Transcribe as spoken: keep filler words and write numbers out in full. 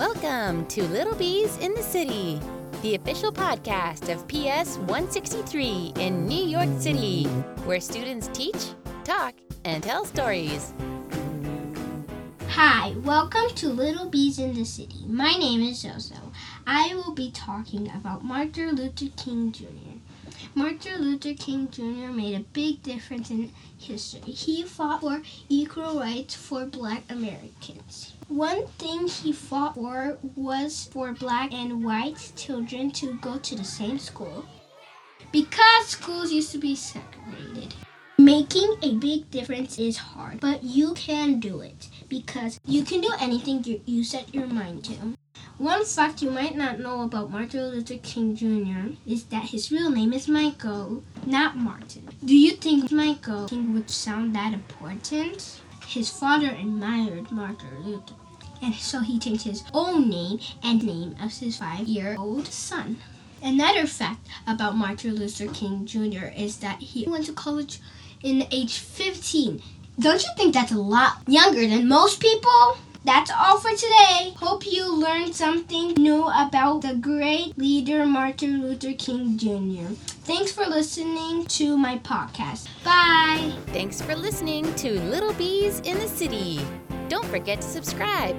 Welcome to Little Bees in the City, the official podcast of P S one sixty-three in New York City, where students teach, talk, and tell stories. Hi, welcome to Little Bees in the City. My name is Zozo. I will be talking about Martin Luther King, Junior Martin Luther King, Junior made a big difference in history. He fought for equal rights for Black Americans. One thing he fought for was for Black and white children to go to the same school, because schools used to be segregated. Making a big difference is hard, but you can do it, because you can do anything you, you set your mind to. One fact you might not know about Martin Luther King, Junior is that his real name is Michael, not Martin. Do you think Michael King would sound that important? His father admired Martin Luther, and so he changed his own name and name of his five-year-old son. Another fact about Martin Luther King, Junior is that he went to college in age fifteen. Don't you think that's a lot younger than most people? That's all for today. Hope you learned something new about the great leader Martin Luther King, Junior Thanks for listening to my podcast. Bye. Thanks for listening to Little Bees in the City. Don't forget to subscribe.